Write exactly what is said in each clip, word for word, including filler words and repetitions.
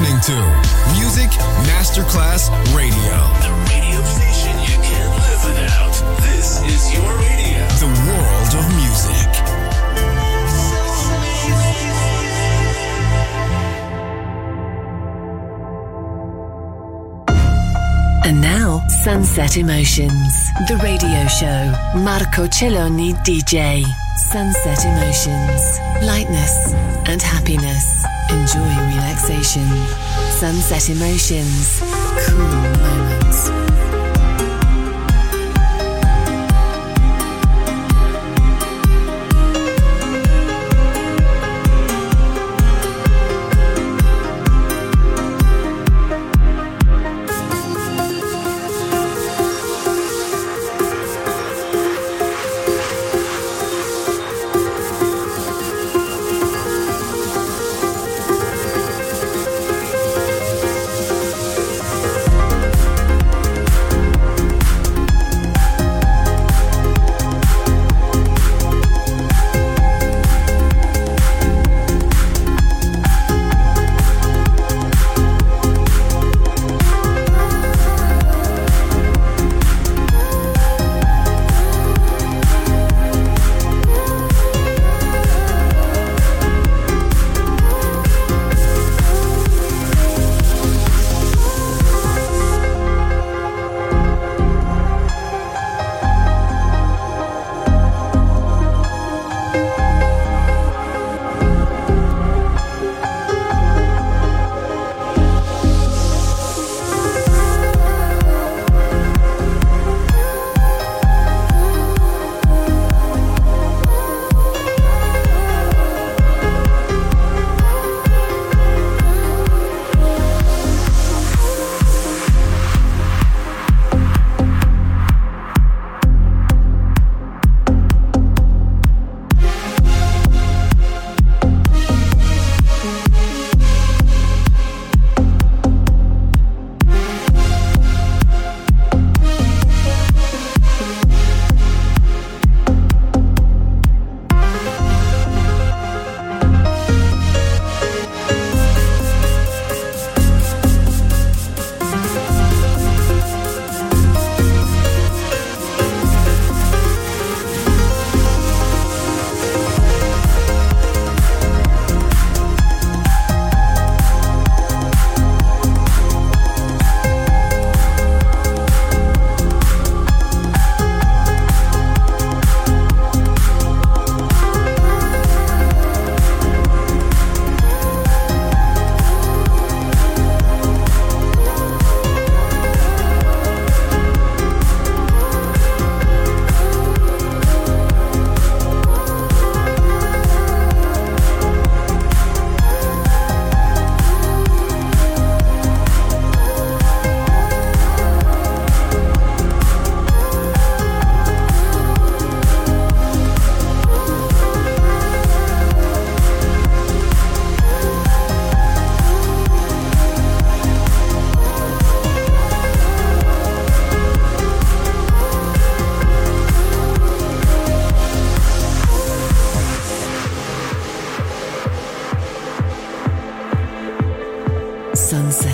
listening to Music Masterclass Radio. The radio station you can't live without. This is your radio. The world of music. And now, Sunset Emotions, the radio show. Marco Celloni, D J. Sunset Emotions, lightness and happiness. Enjoy relaxation. Sunset Emotions, cool moments.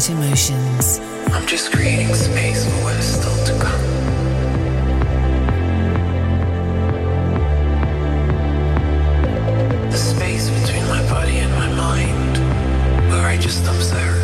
Emotions. I'm just creating space for what is still to come. The space between my body and my mind, where I just observe.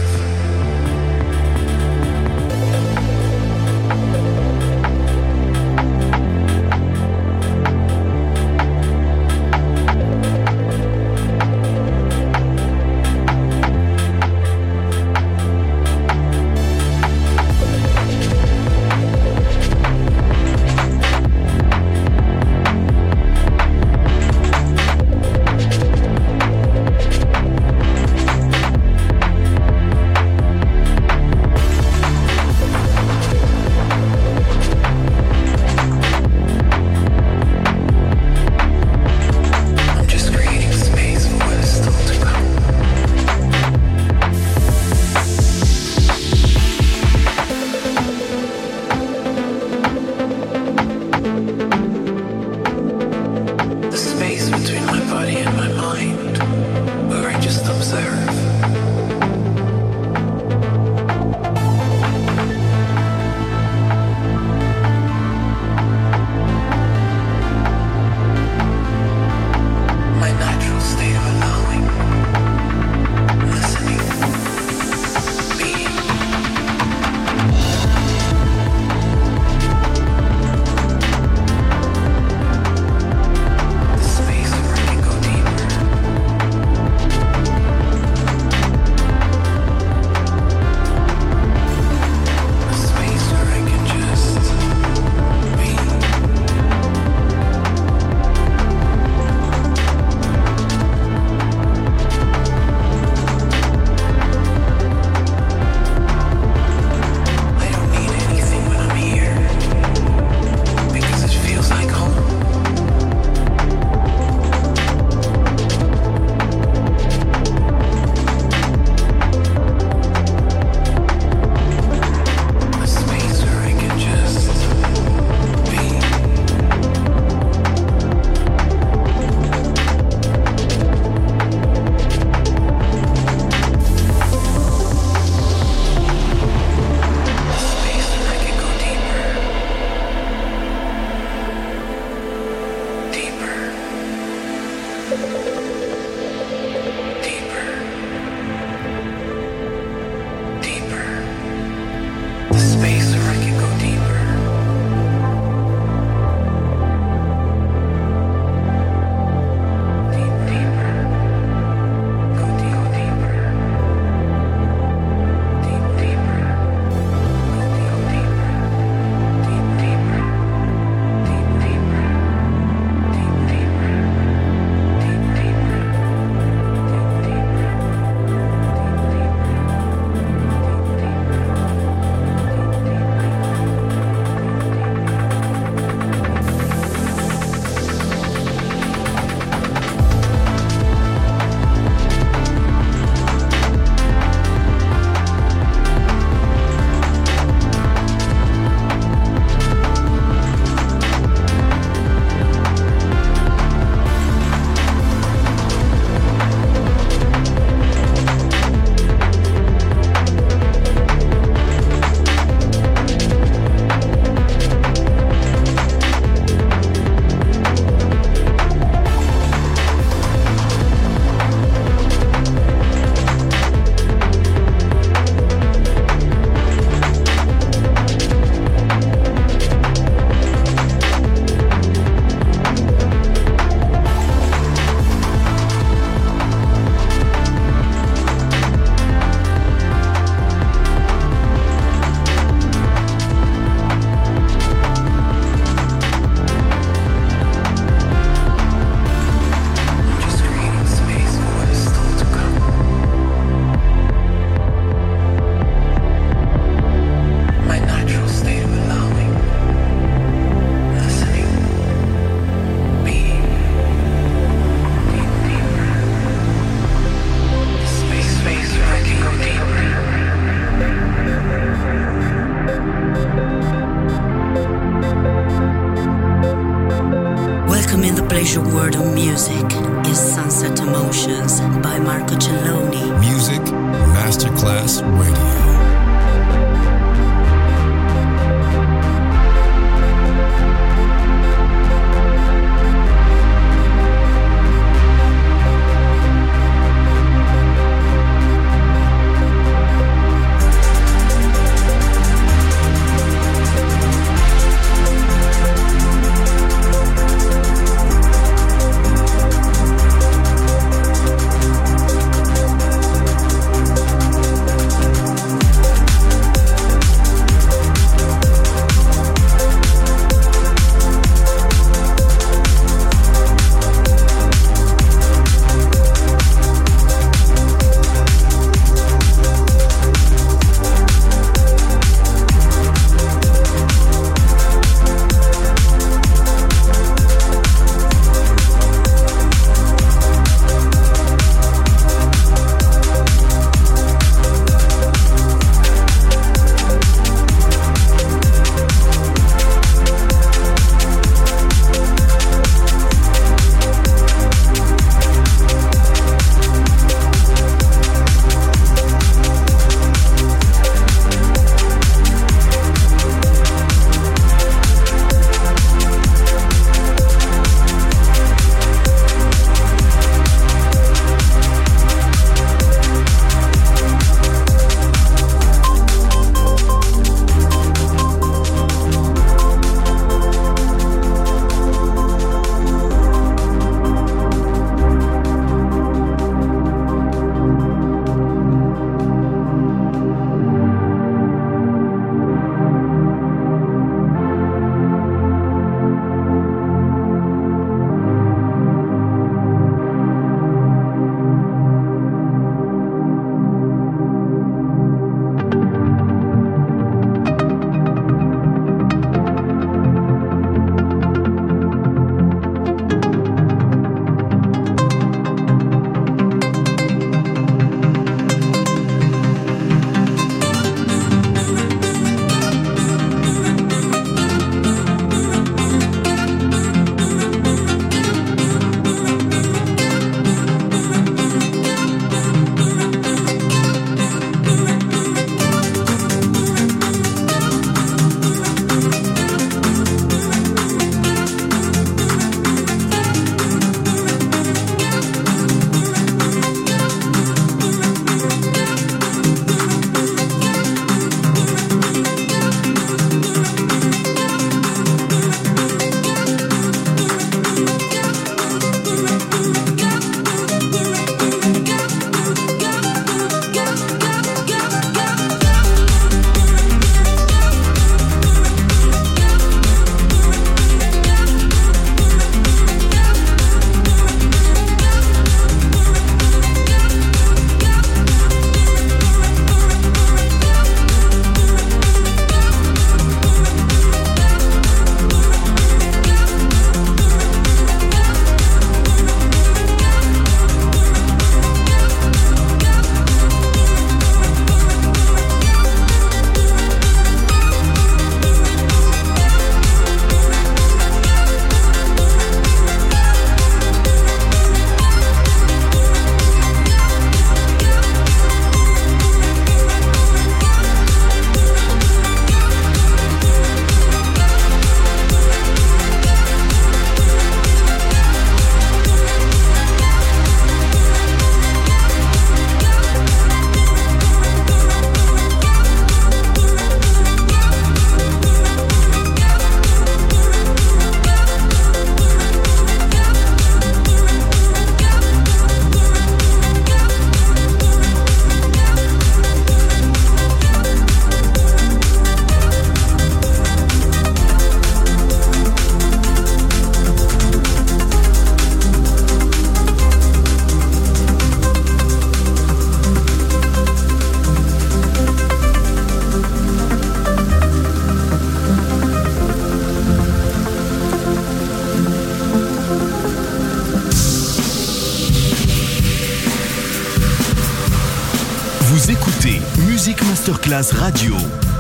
Vous écoutez Music Masterclass Radio,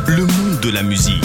le monde de la musique.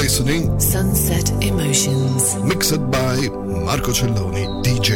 Listening Sunset Emotions, mixed by Marco Celloni, D J.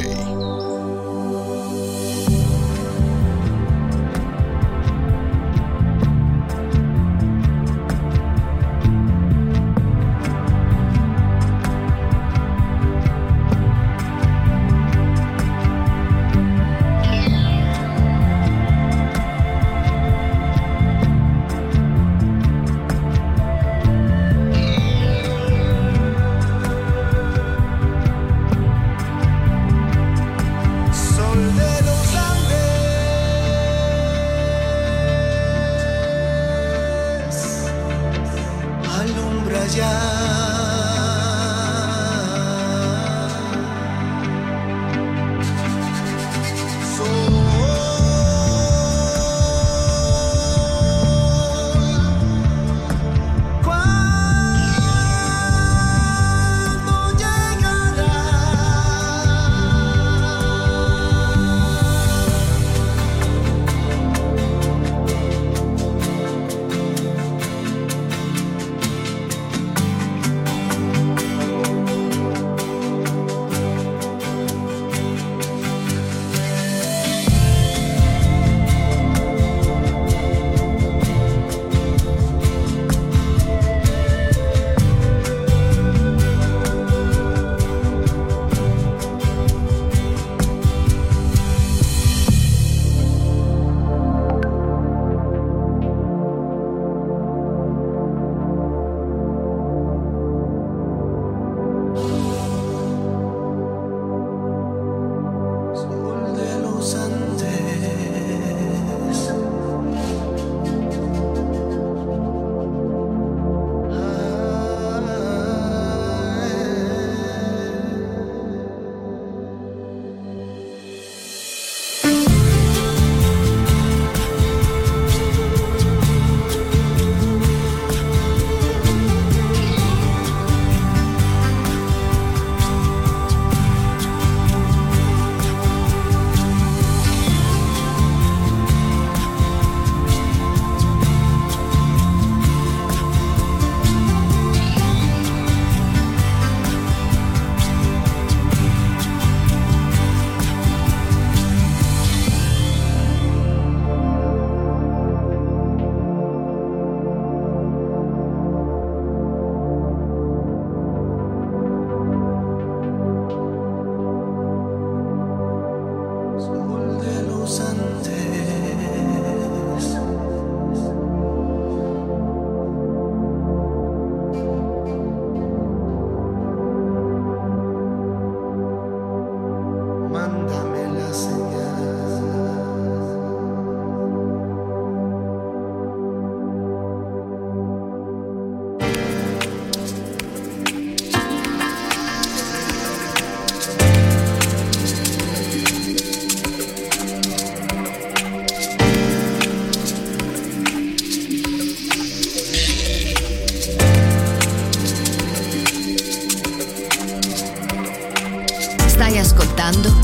ascoltando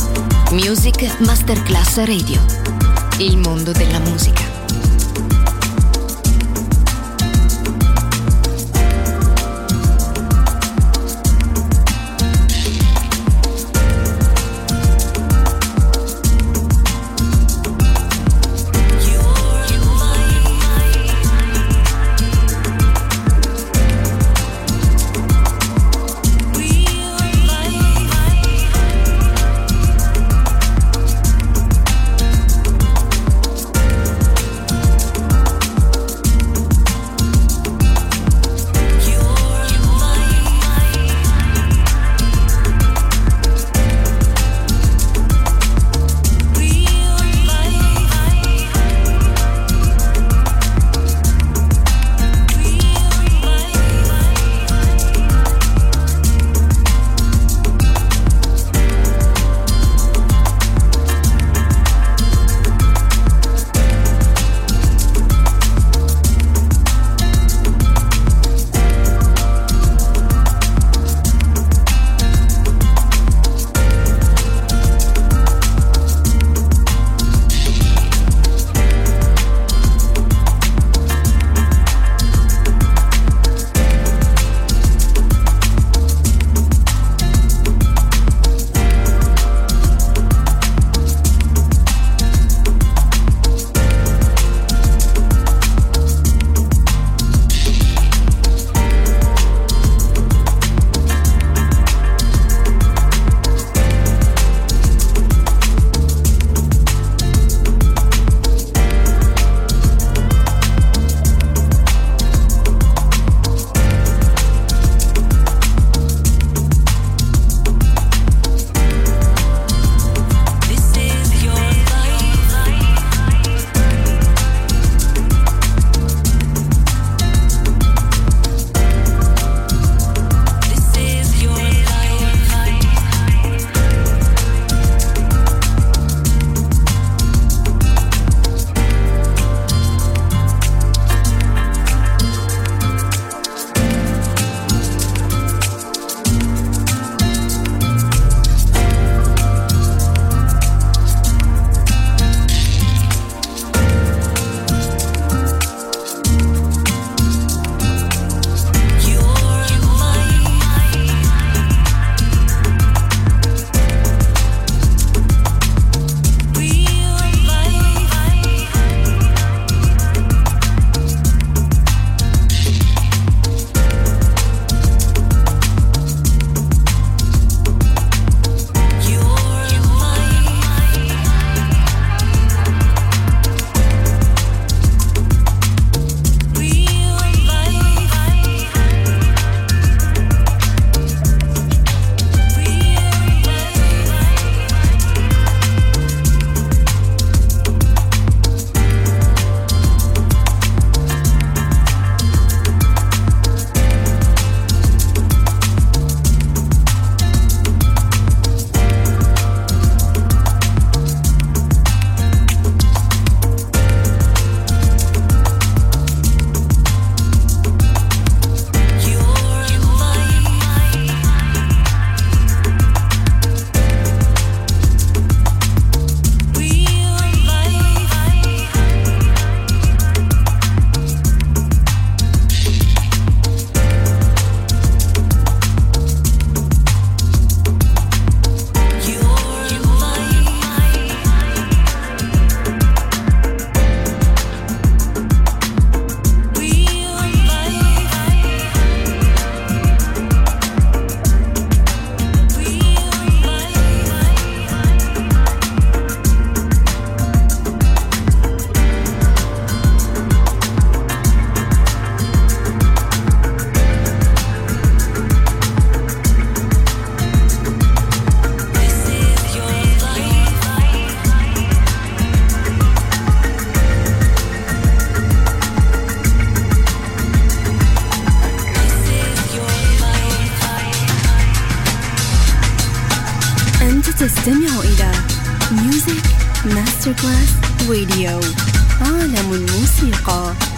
Music Masterclass Radio, il mondo della musica. Music Masterclass Radio, عالم الموسيقى.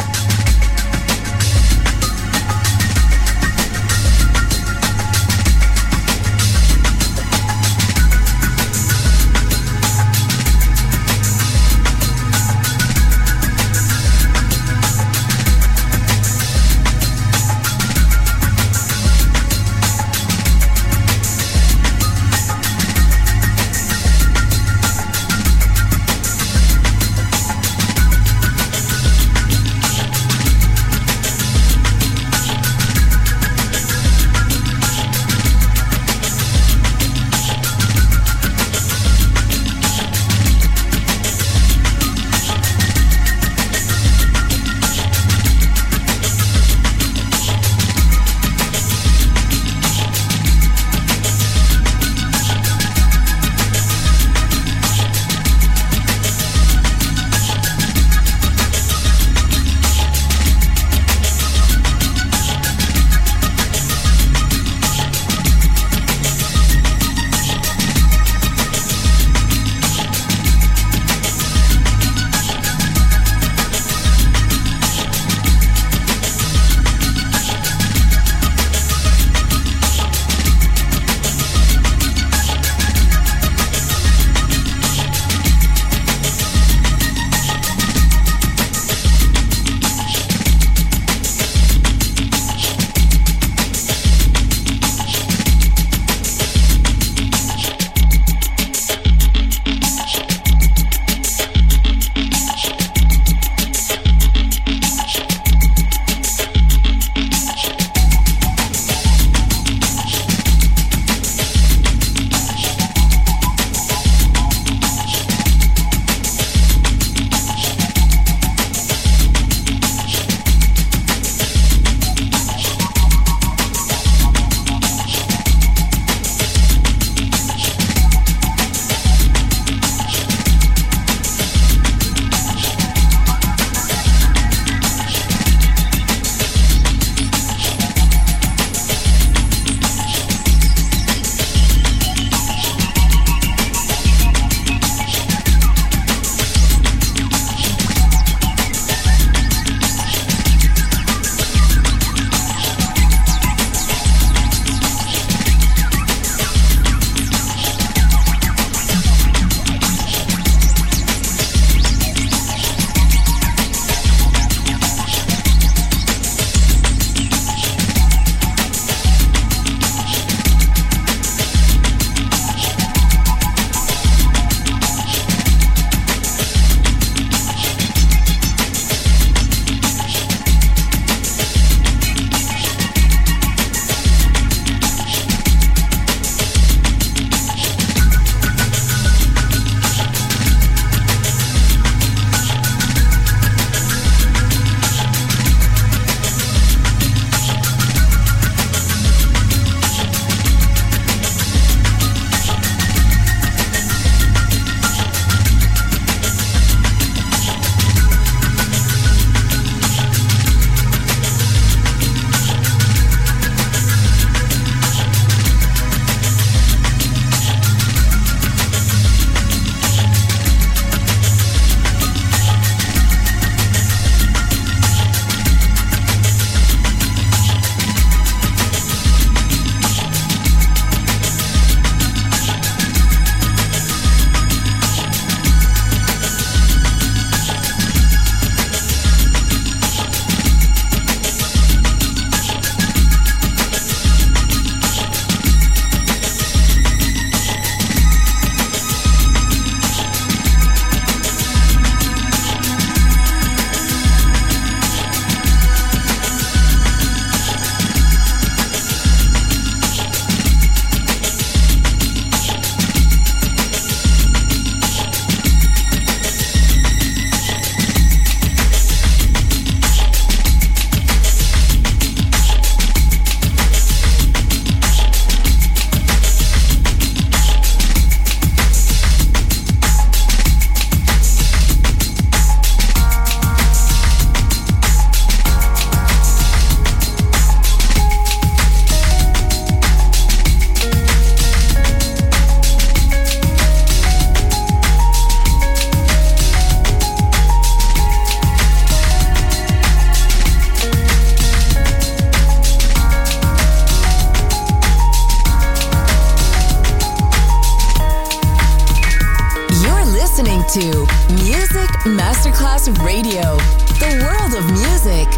Music Masterclass Radio, the world of music.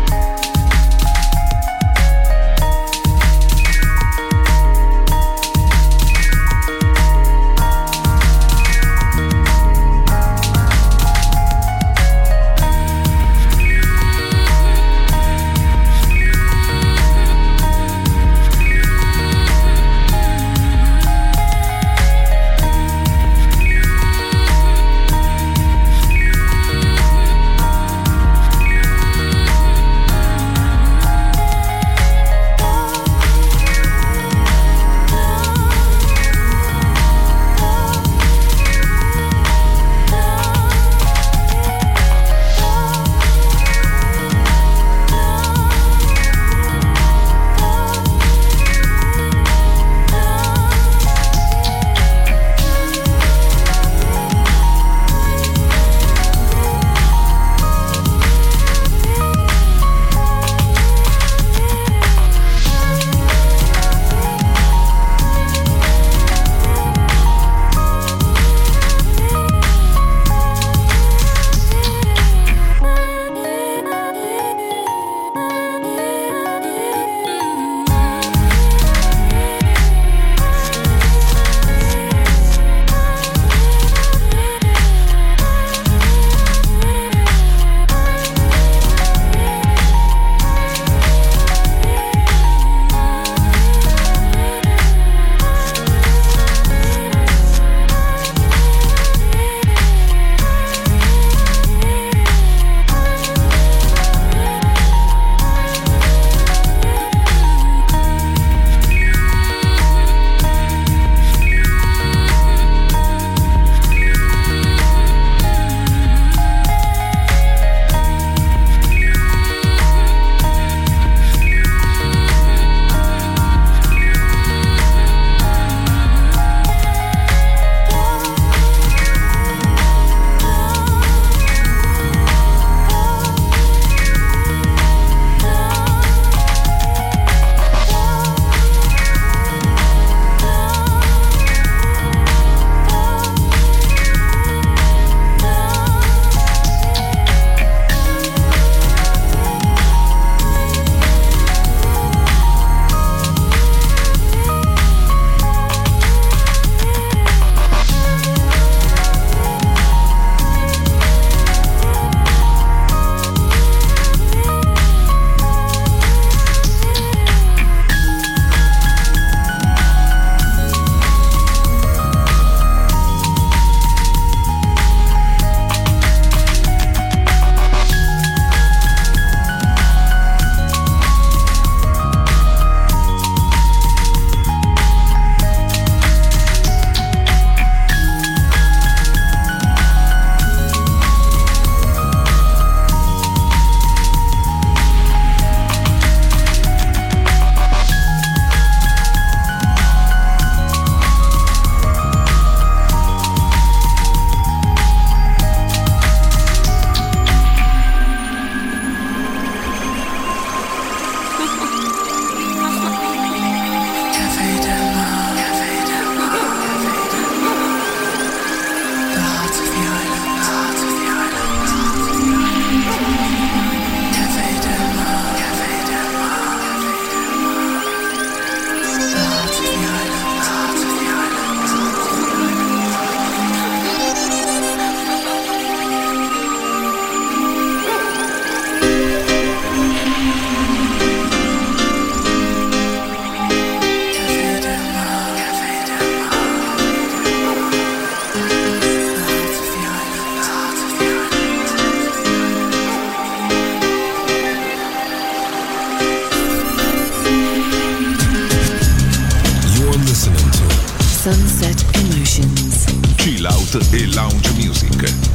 Sunset Emotions, chill out e lounge music.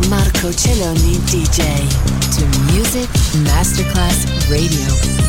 Marco Celloni D J to Music Masterclass Radio.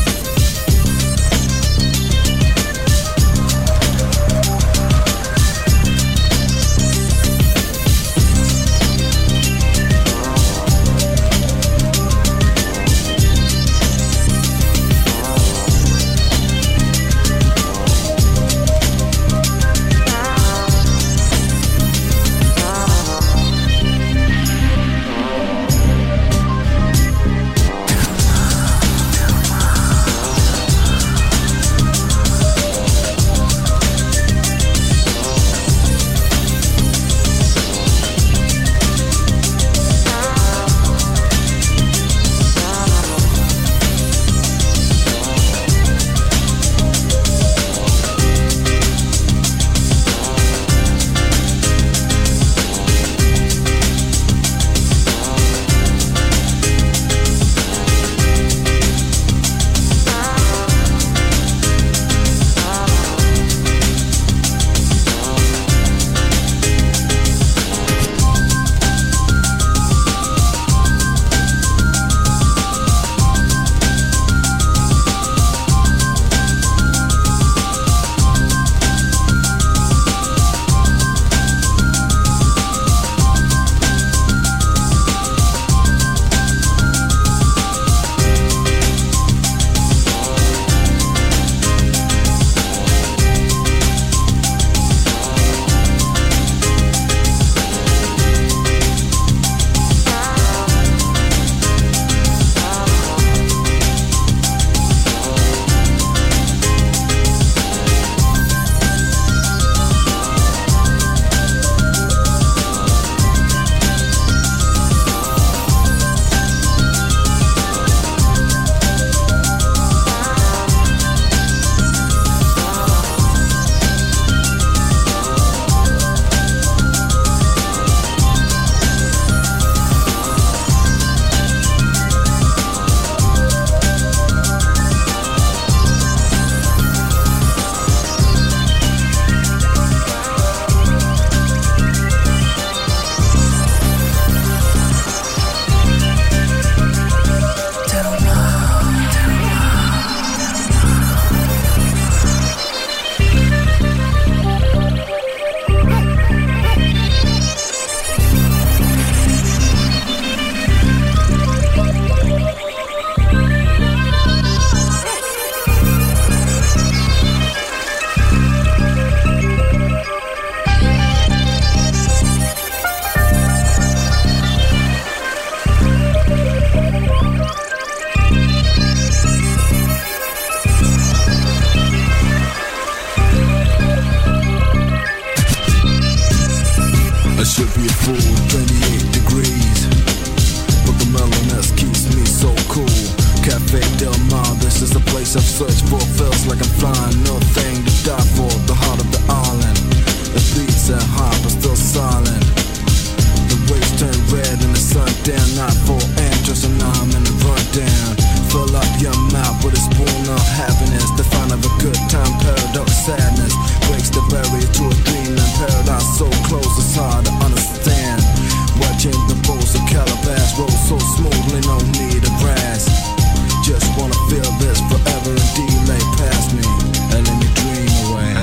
I've searched for feels like I'm flying. No thing to die for, the heart of the island. It beats at high but still silent. The waves turn red in the sundown. Nightfall enters and I'm in the rundown. Fill up your mouth with a spoon of happiness. The fun of a good time, paradox sadness. Breaks the barrier to a dreamland paradise. So close it's hard to understand. Watching the boats of Calabash roll so smoothly, no need of brass. Just wanna feel this forever and delay past me and let me dream away.